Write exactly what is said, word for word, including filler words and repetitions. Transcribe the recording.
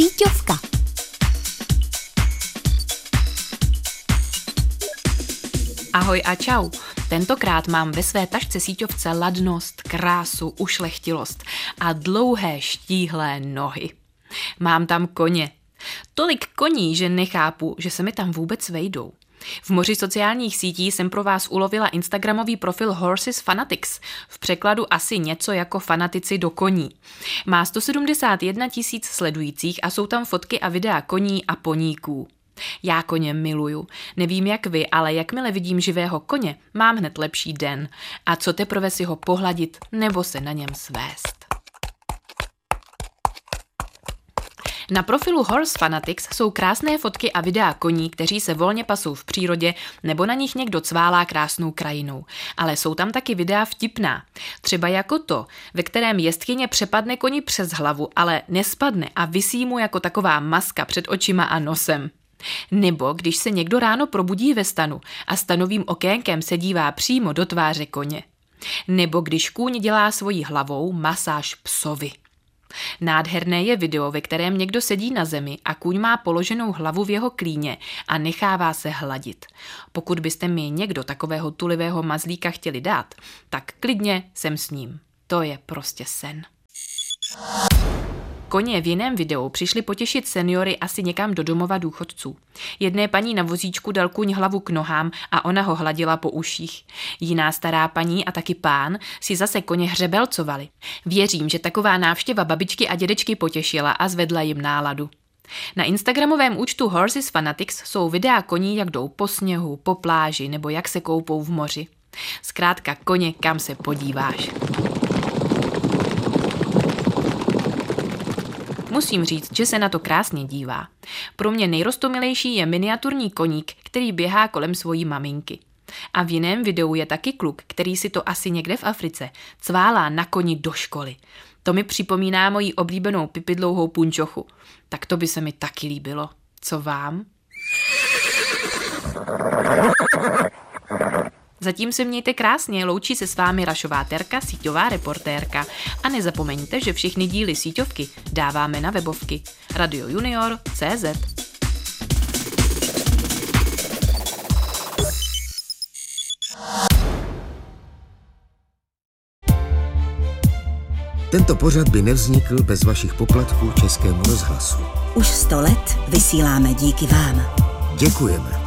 Síťovka. Ahoj a čau. Tentokrát mám ve své tašce síťovce ladnost, krásu, ušlechtilost a dlouhé štíhlé nohy. Mám tam koně. Tolik koní, že nechápu, že se mi tam vůbec vejdou. V moři sociálních sítí jsem pro vás ulovila instagramový profil Horses Fanatics, v překladu asi něco jako fanatici do koní. Má sto sedmdesát jedna tisíc sledujících a jsou tam fotky a videa koní a poníků. Já koně miluju. Nevím jak vy, ale jakmile vidím živého koně, mám hned lepší den. A co teprve si ho pohladit nebo se na něm svést. Na profilu Horse Fanatics jsou krásné fotky a videa koní, kteří se volně pasou v přírodě nebo na nich někdo cválá krásnou krajinou. Ale jsou tam taky videa vtipná. Třeba jako to, ve kterém jezdkyně přepadne koni přes hlavu, ale nespadne a visí mu jako taková maska před očima a nosem. Nebo když se někdo ráno probudí ve stanu a stanovým okénkem se dívá přímo do tváře koně. Nebo když kůň dělá svojí hlavou masáž psovi. Nádherné je video, ve kterém někdo sedí na zemi a kůň má položenou hlavu v jeho klíně a nechává se hladit. Pokud byste mi někdo takového tulivého mazlíka chtěli dát, tak klidně jsem s ním. To je prostě sen. Koně v jiném videu přišli potěšit seniory asi někam do domova důchodců. Jedné paní na vozíčku dal kuň hlavu k nohám a ona ho hladila po uších. Jiná stará paní a taky pán si zase koně hřebelcovali. Věřím, že taková návštěva babičky a dědečky potěšila a zvedla jim náladu. Na instagramovém účtu Horses Fanatics jsou videa koní, jak jdou po sněhu, po pláži nebo jak se koupou v moři. Zkrátka koně, kam se podíváš. Musím říct, že se na to krásně dívá. Pro mě nejrostomilejší je miniaturní koník, který běhá kolem svojí maminky. A v jiném videu je taky kluk, který si to asi někde v Africe cválá na koni do školy. To mi připomíná moji oblíbenou pipidlouhou punčochu. Tak to by se mi taky líbilo. Co vám? Zatím se mějte krásně, loučí se s vámi Rašová terka, síťová reportérka. A nezapomeňte, že všechny díly síťovky dáváme na webovky Radio Junior C Z. Tento pořad by nevznikl bez vašich poplatků Českému rozhlasu. Už sto let vysíláme díky vám. Děkujeme.